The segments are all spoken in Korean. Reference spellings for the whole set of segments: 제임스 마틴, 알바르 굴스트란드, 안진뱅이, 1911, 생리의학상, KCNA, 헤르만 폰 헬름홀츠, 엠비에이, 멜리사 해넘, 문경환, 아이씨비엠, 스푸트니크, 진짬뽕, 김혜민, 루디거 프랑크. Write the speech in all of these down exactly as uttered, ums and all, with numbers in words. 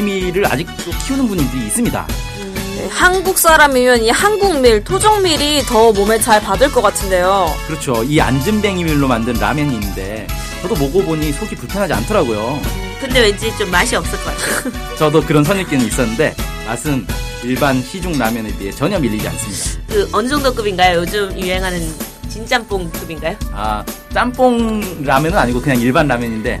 밀을 아직도 키우는 분들이 있습니다. 음, 네, 한국 사람이면 이 한국 밀, 토종 밀이 더 몸에 잘 받을 것 같은데요. 그렇죠. 이 안진뱅이 밀로 만든 라면인데 저도 먹어보니 속이 불편하지 않더라고요. 근데 왠지 좀 맛이 없을 것 같아요. 저도 그런 선입견이 있었는데 맛은 일반 시중 라면에 비해 전혀 밀리지 않습니다. 그 어느 정도 급인가요? 요즘 유행하는 진짬뽕 급인가요? 아, 짬뽕 라면은 아니고 그냥 일반 라면인데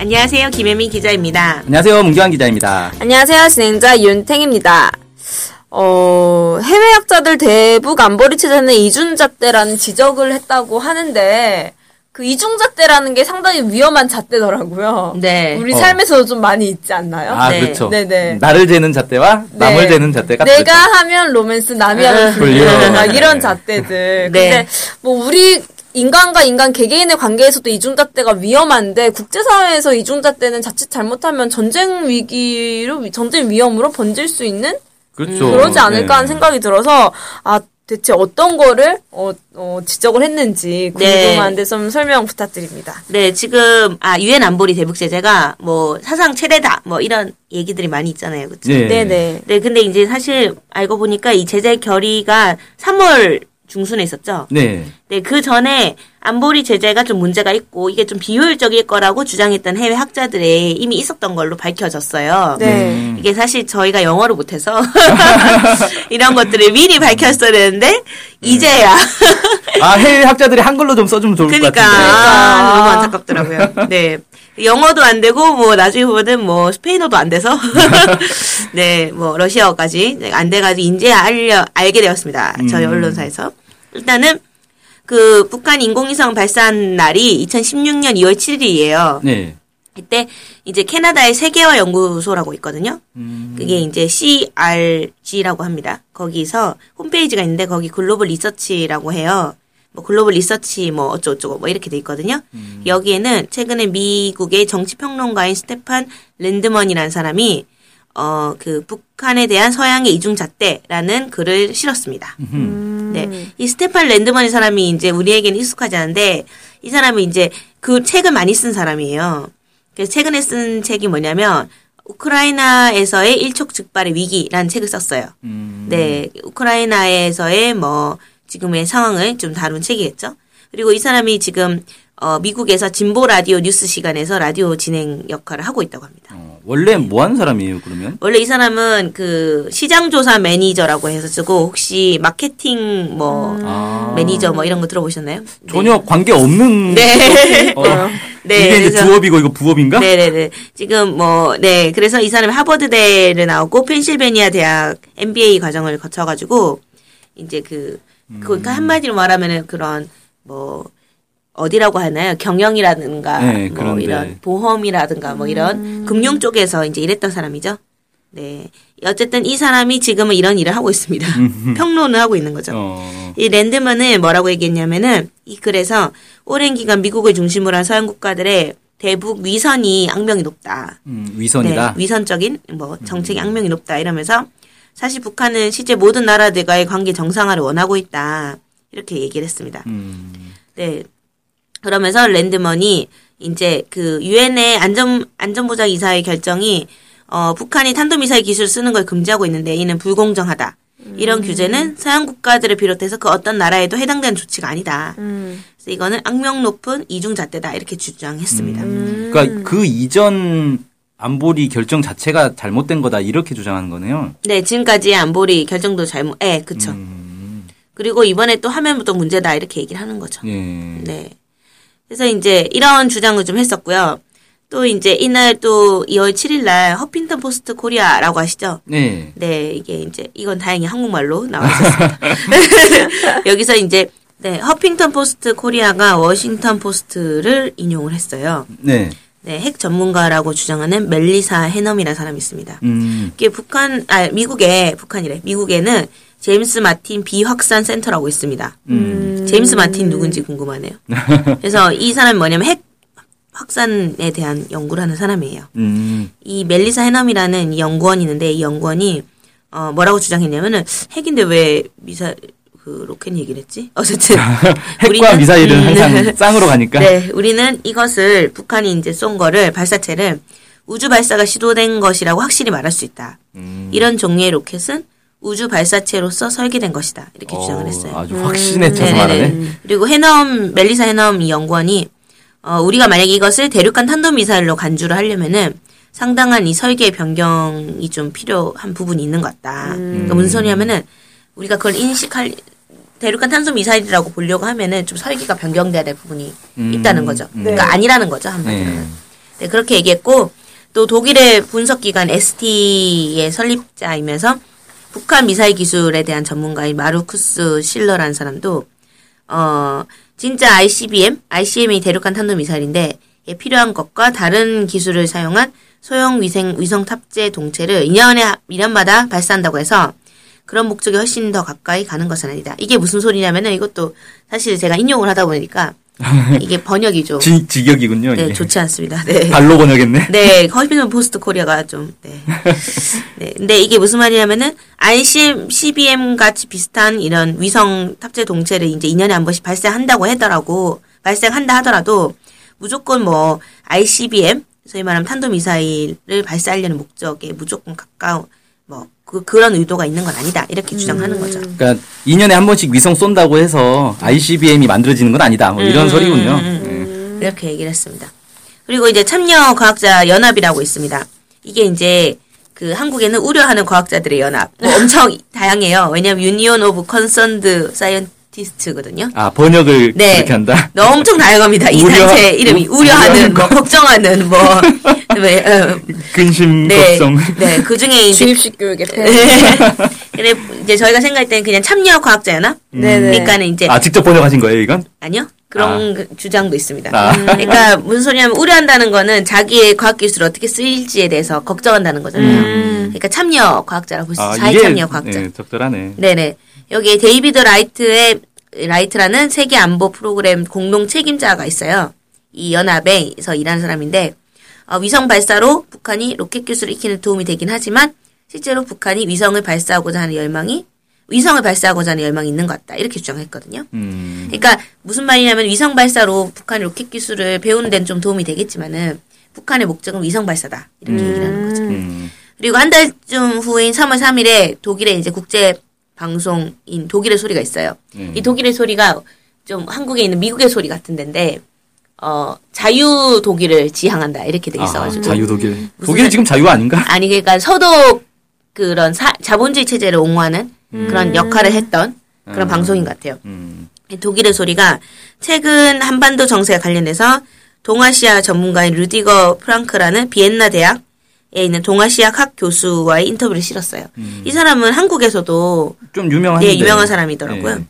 안녕하세요. 김혜민 기자입니다. 안녕하세요. 문경환 기자입니다. 안녕하세요. 진행자 윤탱입니다. 어, 해외학자들 대북 안보리체제는 이중잣대라는 지적을 했다고 하는데, 그 이중잣대라는 게 상당히 위험한 잣대더라고요. 네. 우리 어. 삶에서도 좀 많이 있지 않나요? 아, 네. 그렇죠. 네네. 나를 재는 잣대와 네. 남을 재는 잣대가. 내가 하면 로맨스, 남이 하면 불륜. 이런 잣대들. 네. 근데 뭐 우리 인간과 인간 개개인의 관계에서도 이중잣대가 위험한데, 국제사회에서 이중잣대는 자칫 잘못하면 전쟁 위기로, 전쟁 위험으로 번질 수 있는? 그렇죠. 음, 그러지 않을까 네. 하는 생각이 들어서, 아, 대체 어떤 거를, 어, 어, 지적을 했는지 궁금한데 네. 좀 설명 부탁드립니다. 네, 지금, 아, 유엔 안보리 대북제재가 뭐, 사상 최대다, 뭐, 이런 얘기들이 많이 있잖아요. 그쵸? 네. 네네. 네, 근데 이제 사실 알고 보니까 이 제재 결의가 삼월 중순에 있었죠? 네. 네, 그 전에 안보리 제재가 좀 문제가 있고 이게 좀 비효율적일 거라고 주장했던 해외 학자들의 이미 있었던 걸로 밝혀졌어요. 네. 이게 사실 저희가 영어를 못해서 이런 것들을 미리 밝혔어야 되는데 네. 이제야. 아, 해외 학자들이 한글로 좀 써주면 좋을 그러니까, 것 같은데. 그러니까. 아, 너무 안타깝더라고요. 네. 영어도 안 되고, 뭐, 나중에 보면은, 뭐, 스페인어도 안 돼서, 네, 뭐, 러시아어까지 안 돼가지고, 인제야 알려, 알게 되었습니다. 저희 음. 언론사에서. 일단은, 그, 북한 인공위성 발사한 날이 이천십육년 이월 칠일이에요. 네. 그때, 이제, 캐나다의 세계화 연구소라고 있거든요. 음. 그게 이제 씨알지라고 합니다. 거기서 홈페이지가 있는데, 거기 글로벌 리서치라고 해요. 뭐 글로벌 리서치 뭐 어쩌고저쩌고 뭐 이렇게 돼 있거든요. 음. 여기에는 최근에 미국의 정치평론가인 스테판 랜드먼이라는 사람이 어, 그 북한에 대한 서양의 이중잣대라는 글을 실었습니다. 음. 네, 이 스테판 랜드먼이 사람이 이제 우리에게는 익숙하지 않은데 이 사람이 이제 그 책을 많이 쓴 사람이에요. 그래서 최근에 쓴 책이 뭐냐면 우크라이나에서의 일촉즉발의 위기라는 책을 썼어요. 음. 네, 우크라이나에서의 뭐 지금의 상황을 좀 다룬 책이겠죠. 그리고 이 사람이 지금 어, 미국에서 진보 라디오 뉴스 시간에서 라디오 진행 역할을 하고 있다고 합니다. 어, 원래 뭐 하는 사람이에요, 그러면? 원래 이 사람은 그 시장조사 매니저라고 해서 쓰고 혹시 마케팅 뭐 아. 매니저 뭐 이런 거 들어보셨나요? 전혀 네. 관계 없는. 네. 어. 네. 이게 이제 주업이고 이거 부업인가? 네네네. 지금 뭐, 네. 그래서 이 사람이 하버드대를 나오고 펜실베니아 대학 엠비에이 과정을 거쳐가지고 이제 그, 음. 그러니까 한마디로 말하면은 그런 뭐, 어디라고 하나요? 경영이라든가, 네, 뭐 이런 보험이라든가, 뭐 이런 음. 금융 쪽에서 이제 일했던 사람이죠. 네, 어쨌든 이 사람이 지금은 이런 일을 하고 있습니다. 평론을 하고 있는 거죠. 어. 이 랜드먼은 뭐라고 얘기했냐면은 이 글에서 오랜 기간 미국을 중심으로 한 서양 국가들의 대북 위선이 악명이 높다. 음, 위선이다. 네, 위선적인 뭐 정책이 음. 악명이 높다 이러면서 사실 북한은 실제 모든 나라들과의 관계 정상화를 원하고 있다 이렇게 얘기를 했습니다. 음. 네. 그러면서 랜드먼이 이제 그 유엔의 안전 안전보장 이사회 결정이 어 북한이 탄도미사일 기술 쓰는 걸 금지하고 있는데 이는 불공정하다. 음. 이런 규제는 서양 국가들을 비롯해서 그 어떤 나라에도 해당되는 조치가 아니다. 음. 그래서 이거는 악명 높은 이중잣대다 이렇게 주장했습니다. 음. 그러니까 그 이전 안보리 결정 자체가 잘못된 거다 이렇게 주장하는 거네요. 네, 지금까지의 안보리 결정도 잘못. 예, 네, 그렇죠. 음. 그리고 이번에 또 하면부터 문제다 이렇게 얘기를 하는 거죠. 예. 네. 그래서 이제 이런 주장을 좀 했었고요. 또 이제 이날 또 이월 칠일날 허핑턴 포스트 코리아라고 아시죠? 네. 네, 이게 이제 이건 다행히 한국말로 나와 있었습니다. 여기서 이제 네, 허핑턴 포스트 코리아가 워싱턴 포스트를 인용을 했어요. 네. 네, 핵 전문가라고 주장하는 멜리사 해넘이라는 사람이 있습니다. 음. 이게 북한, 아, 미국에, 북한이래. 미국에는 제임스 마틴 비확산 센터라고 있습니다. 음. 제임스 마틴 누군지 궁금하네요. 그래서 이 사람이 뭐냐면 핵 확산에 대한 연구를 하는 사람이에요. 음. 이 멜리사 해넘이라는 이 연구원이 있는데 이 연구원이 어 뭐라고 주장했냐면은 핵인데 왜 미사 그 로켓 얘기를 했지? 어쨌든 핵과 미사일은 음, 항상 쌍으로 가니까. 네, 우리는 이것을 북한이 이제 쏜 거를 발사체를 우주 발사가 시도된 것이라고 확실히 말할 수 있다. 음. 이런 종류의 로켓은 우주 발사체로서 설계된 것이다. 이렇게 오, 주장을 했어요. 아주 확신에 차서 음. 말하네. 그리고 해넘, 멜리사 해넘 이 연구원이, 어, 우리가 만약에 이것을 대륙간 탄도미사일로 간주를 하려면은 상당한 이 설계 변경이 좀 필요한 부분이 있는 것 같다. 음. 그러니까 무슨 소리냐면은 우리가 그걸 인식할, 대륙간 탄도미사일이라고 보려고 하면은 좀 설계가 변경돼야 될 부분이 음. 있다는 거죠. 음. 그러니까 아니라는 거죠. 한마디로는. 네. 네, 그렇게 얘기했고, 또 독일의 분석기관 에스티의 설립자이면서 북한 미사일 기술에 대한 전문가인 마르쿠스 실러라는 사람도 어 진짜 아이씨비엠, 아이씨비엠이 대륙간 탄도 미사일인데 필요한 것과 다른 기술을 사용한 소형 위생 위성 탑재 동체를 이 년에 이 년마다 발사한다고 해서 그런 목적에 훨씬 더 가까이 가는 것은 아니다. 이게 무슨 소리냐면은 이것도 사실 제가 인용을 하다 보니까 이게 번역이죠. 지, 직역이군요. 네, 이게. 좋지 않습니다. 네. 발로 번역했네. 네, 허핑턴 포스트 코리아가 좀. 네. 네, 근데 이게 무슨 말이냐면은 아이씨비엠 같이 비슷한 이런 위성 탑재 동체를 이제 이 년에 한 번씩 발생한다고 하더라고. 발생한다 하더라도 무조건 뭐 아이씨비엠, 소위 말하면 탄도 미사일을 발사하려는 목적에 무조건 가까운 뭐. 그, 그런 의도가 있는 건 아니다. 이렇게 주장하는 음. 거죠. 그러니까 이 년에 한 번씩 위성 쏜다고 해서 아이씨비엠이 만들어지는 건 아니다. 뭐 이런 음. 소리군요. 음. 네. 이렇게 얘기를 했습니다. 그리고 이제 참여 과학자 연합이라고 있습니다. 이게 이제 그 한국에는 우려하는 과학자들의 연합. 뭐 엄청 다양해요. 왜냐하면 Union of Concerned Scientists거든요. 아, 번역을 네. 그렇게 한다? 네. 엄청 다양합니다. 이 단체 이름이 우려하는, 뭐, 걱정하는, 뭐. 네, 어. 근심 네, 걱정. 네, 그 중에 이제 주입식 교육의 폐. 네. 근데 이제 저희가 생각할 때는 그냥 참여 과학자 연합. 음. 그러니까는 이제 아 직접 번역하신 거예요, 이건? 아니요, 그런 아. 주장도 있습니다. 아. 음. 그러니까 무슨 소리냐면 우려한다는 거는 자기의 과학 기술을 어떻게 쓰일지에 대해서 걱정한다는 거잖아요. 음. 그러니까 참여 과학자라고 볼 수 있어요. 아, 자기 참여 과학자. 네, 적절하네. 네네. 여기 데이비드 라이트의 라이트라는 세계 안보 프로그램 공동 책임자가 있어요. 이 연합에서 일하는 사람인데 어, 위성 발사로 북한이 로켓 기술을 익히는 도움이 되긴 하지만 실제로 북한이 위성을 발사하고자 하는 열망이 위성을 발사하고자 하는 열망이 있는 것 같다. 이렇게 주장했거든요. 음. 그러니까 무슨 말이냐면 위성 발사로 북한의 로켓 기술을 배우는 데는 좀 도움이 되겠지만은 북한의 목적은 위성 발사다. 이렇게 음. 얘기를 하는 거죠. 음. 그리고 한 달쯤 후인 삼월 삼일에 독일의 이제 국제 방송인 독일의 소리가 있어요. 음. 이 독일의 소리가 좀 한국에 있는 미국의 소리 같은 데인데 어 자유 독일을 지향한다. 이렇게 돼 있어가지고. 아, 자유 독일. 독일이 지금 자유 아닌가? 아니 그러니까 서독 그런 사, 자본주의 체제를 옹호하는 음. 그런 역할을 했던 그런 음. 방송인 것 같아요. 음. 독일의 소리가 최근 한반도 정세와 관련해서 동아시아 전문가인 루디거 프랑크라는 비엔나 대학에 있는 동아시아학 교수와의 인터뷰를 실었어요. 음. 이 사람은 한국에서도 좀 유명한 예, 유명한 사람이더라고요. 네.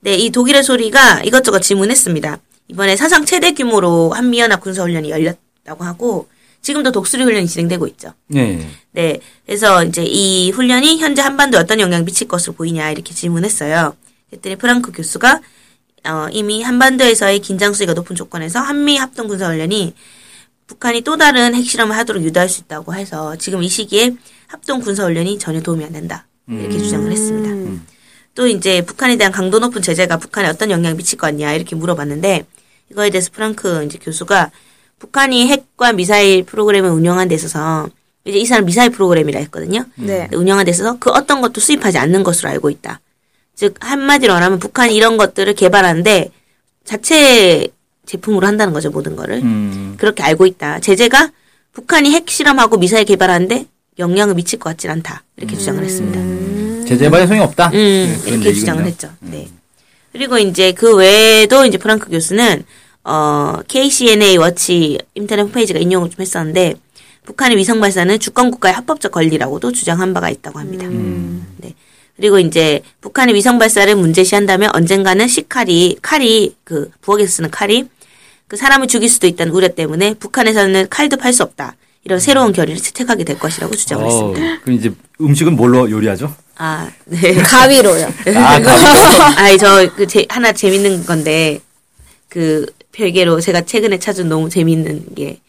네, 이 독일의 소리가 이것저것 질문했습니다. 이번에 사상 최대 규모로 한미연합 군사훈련이 열렸다고 하고 지금도 독수리 훈련이 진행되고 있죠. 네. 네. 그래서 이제 이 훈련이 현재 한반도에 어떤 영향을 미칠 것으로 보이냐 이렇게 질문했어요. 그랬더니 프랑크 교수가 어, 이미 한반도에서의 긴장 수위가 높은 조건에서 한미 합동 군사 훈련이 북한이 또 다른 핵실험을 하도록 유도할 수 있다고 해서 지금 이 시기에 합동 군사 훈련이 전혀 도움이 안 된다. 이렇게 음. 주장을 했습니다. 음. 또 이제 북한에 대한 강도 높은 제재가 북한에 어떤 영향을 미칠 것 같냐 이렇게 물어봤는데 이거에 대해서 프랑크 이제 교수가 북한이 핵과 미사일 프로그램을 운영한 데 있어서 이제 이 사람 미사일 프로그램이라 했거든요. 네. 운영한 데 있어서 그 어떤 것도 수입하지 않는 것으로 알고 있다. 즉 한마디로 말하면 북한이 이런 것들을 개발하는데 자체 제품으로 한다는 거죠. 모든 거를. 음. 그렇게 알고 있다. 제재가 북한이 핵실험하고 미사일 개발하는데 영향을 미칠 것 같진 않다. 이렇게 음. 주장을 했습니다. 제재발에 소용이 없다. 음. 네, 이렇게 얘기군요. 주장을 했죠. 음. 네. 그리고 이제 그 외에도 이제 프랑크 교수는 어, 케이씨엔에이 워치 인터넷 홈페이지가 인용을 좀 했었는데 북한의 위성 발사는 주권 국가의 합법적 권리라고도 주장한 바가 있다고 합니다. 음. 네. 그리고 이제 북한의 위성 발사를 문제시한다면 언젠가는 시칼이 칼이 그 부엌에서 쓰는 칼이 그 사람을 죽일 수도 있다는 우려 때문에 북한에서는 칼도 팔 수 없다. 이런 새로운 결의를 채택하게 될 것이라고 주장을 어, 했습니다. 그럼 이제 음식은 뭘로 요리하죠? 아, 네. 가위로요. 아, 가위로. 아니, 저 그 제 하나 재밌는 건데 그 별개로 제가 최근에 찾은 너무 재미있는 게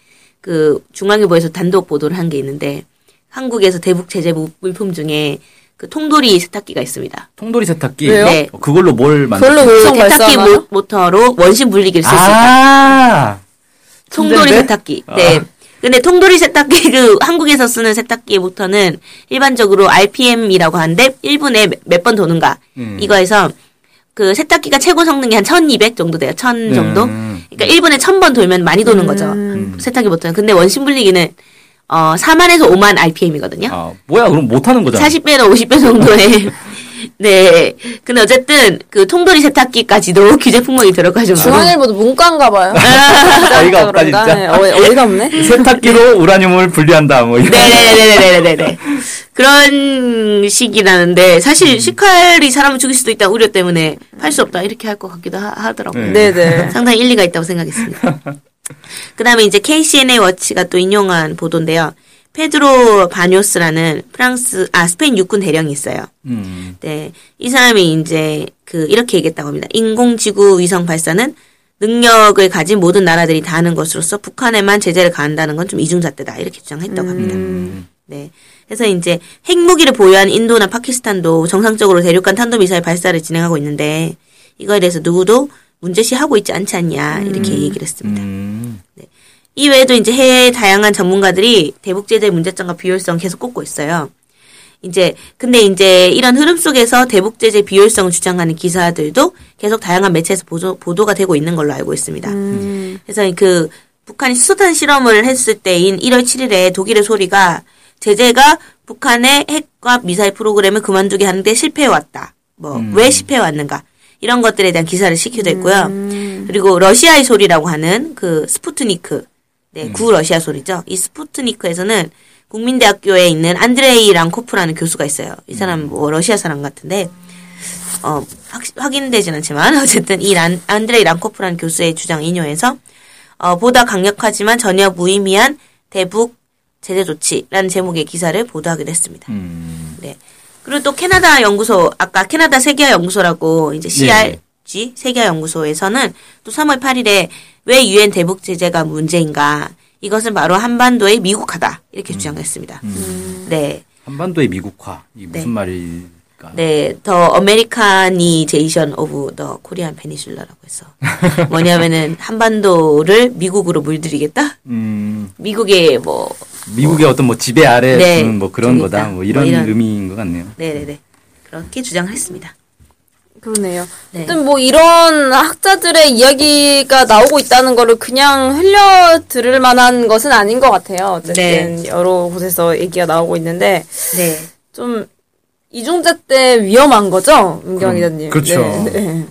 그 중앙일보에서 단독 보도를 한 게 있는데 한국에서 대북 제재 물품 중에 그 통돌이 세탁기가 있습니다. 통돌이 세탁기? 네. 어, 그걸로 뭘 만들어요? 그걸로 그 세탁기 모, 모터로 원심 분리기를 쓸 수 있다. 아~ 통돌이 근데? 세탁기. 네. 아. 근데 통돌이 세탁기 그 한국에서 쓰는 세탁기의 모터는 일반적으로 알피엠이라고 하는데 일 분에 몇 번 도는가. 음. 이거에서 그 세탁기가 최고 성능이 한 천이백 정도 돼요. 천 정도. 음. 그러니까 일 분에 천 번 돌면 많이 도는 거죠. 음. 세탁기 모터는. 근데 원심 분리기는 어 사만에서 오만 알피엠이거든요. 아, 뭐야? 그럼 못 하는 거잖아. 사십 배나 오십 배 정도에. 네. 근데 어쨌든 그 통돌이 세탁기까지도 규제 품목이 들어가지고. 중앙일보도 문과인가 봐요. 어이가 없다 진짜. 네, 어이가 없네. 세탁기로 우라늄을 분리한다 뭐 이런. 네네네네네네. 그런 식이라는데 사실 식칼이 사람을 죽일 수도 있다 우려 때문에 팔 수 없다 이렇게 할 것 같기도 하, 하더라고요. 네네. 상당히 일리가 있다고 생각했습니다. 그다음에 이제 케이씨엔에이 워치가 또 인용한 보도인데요. 페드로 바뇨스라는 프랑스, 아, 스페인 육군 대령이 있어요. 음. 네. 이 사람이 이제, 그, 이렇게 얘기했다고 합니다. 인공지구 위성 발사는 능력을 가진 모든 나라들이 다 하는 것으로서 북한에만 제재를 가한다는 건 좀 이중잣대다. 이렇게 주장했다고 합니다. 음. 네. 그래서 이제 핵무기를 보유한 인도나 파키스탄도 정상적으로 대륙간 탄도미사일 발사를 진행하고 있는데 이거에 대해서 누구도 문제시하고 있지 않지 않냐. 이렇게 음. 얘기를 했습니다. 음. 네. 이 외에도 이제 해외의 다양한 전문가들이 대북 제재의 문제점과 비효율성 계속 꼽고 있어요. 이제 근데 이제 이런 흐름 속에서 대북 제재 비효율성을 주장하는 기사들도 계속 다양한 매체에서 보도, 보도가 되고 있는 걸로 알고 있습니다. 음. 그래서 그 북한이 수소탄 실험을 했을 때인 일월 칠일에 독일의 소리가 제재가 북한의 핵과 미사일 프로그램을 그만두게 하는데 실패해 왔다. 뭐 왜 음. 실패해 왔는가? 이런 것들에 대한 기사를 시켜댔고요. 음. 그리고 러시아의 소리라고 하는 그 스푸트니크 네, 음. 구 러시아 소리죠. 이 스푸트니크에서는 국민대학교에 있는 안드레이 랑코프라는 교수가 있어요. 이 사람 뭐 러시아 사람 같은데 어 확, 확인되진 않지만 어쨌든 이 란, 안드레이 랑코프라는 교수의 주장 인용해서 어 보다 강력하지만 전혀 무의미한 대북 제재 조치라는 제목의 기사를 보도하기도 했습니다. 음. 네. 그리고 또 캐나다 연구소 아까 캐나다 세계화 연구소라고 이제 씨알 네. 대북지 세계연구소에서는 또 삼월 팔일에 왜 유엔 대북 제재가 문제인가, 이것은 바로 한반도의 미국화다, 이렇게 음. 주장했습니다. 음. 네. 한반도의 미국화, 이 무슨 네. 말일까? 네, The Americanization of the Korean Peninsula라고 해서 뭐냐면은 한반도를 미국으로 물들이겠다. 음. 미국의 뭐 미국의 뭐, 어떤 뭐 지배 아래 네, 뭐 그런 거다, 뭐 이런, 뭐 이런 의미인 것 같네요. 네네네. 네. 그렇게 주장을 했습니다. 그러네요. 네. 뭐 이런 학자들의 이야기가 나오고 있다는 거를 그냥 흘려 들을 만한 것은 아닌 것 같아요. 어쨌든 네. 여러 곳에서 얘기가 나오고 있는데 네. 좀 이중잣대 때 위험한 거죠, 은경 기자님. 그렇죠. 네, 네.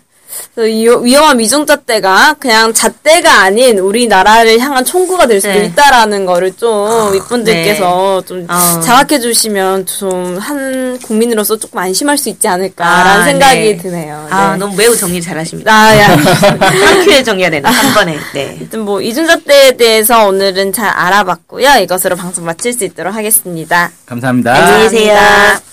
그래서 이 위험한 이중잣대가 그냥 잣대가 아닌 우리나라를 향한 총구가 될 수도 네. 있다라는 거를 좀 윗분들께서 어, 네. 좀 어. 자각해 주시면 좀 한 국민으로서 조금 안심할 수 있지 않을까라는 아, 생각이 네. 드네요. 아 네. 너무 매우 정리 잘하십니다. 아, 야. 한 큐에 정리해야 되나? 한 번에. 네. 일단 뭐 이중잣대에 대해서 오늘은 잘 알아봤고요. 이것으로 방송 마칠 수 있도록 하겠습니다. 감사합니다. 안녕히 계세요. 감사합니다.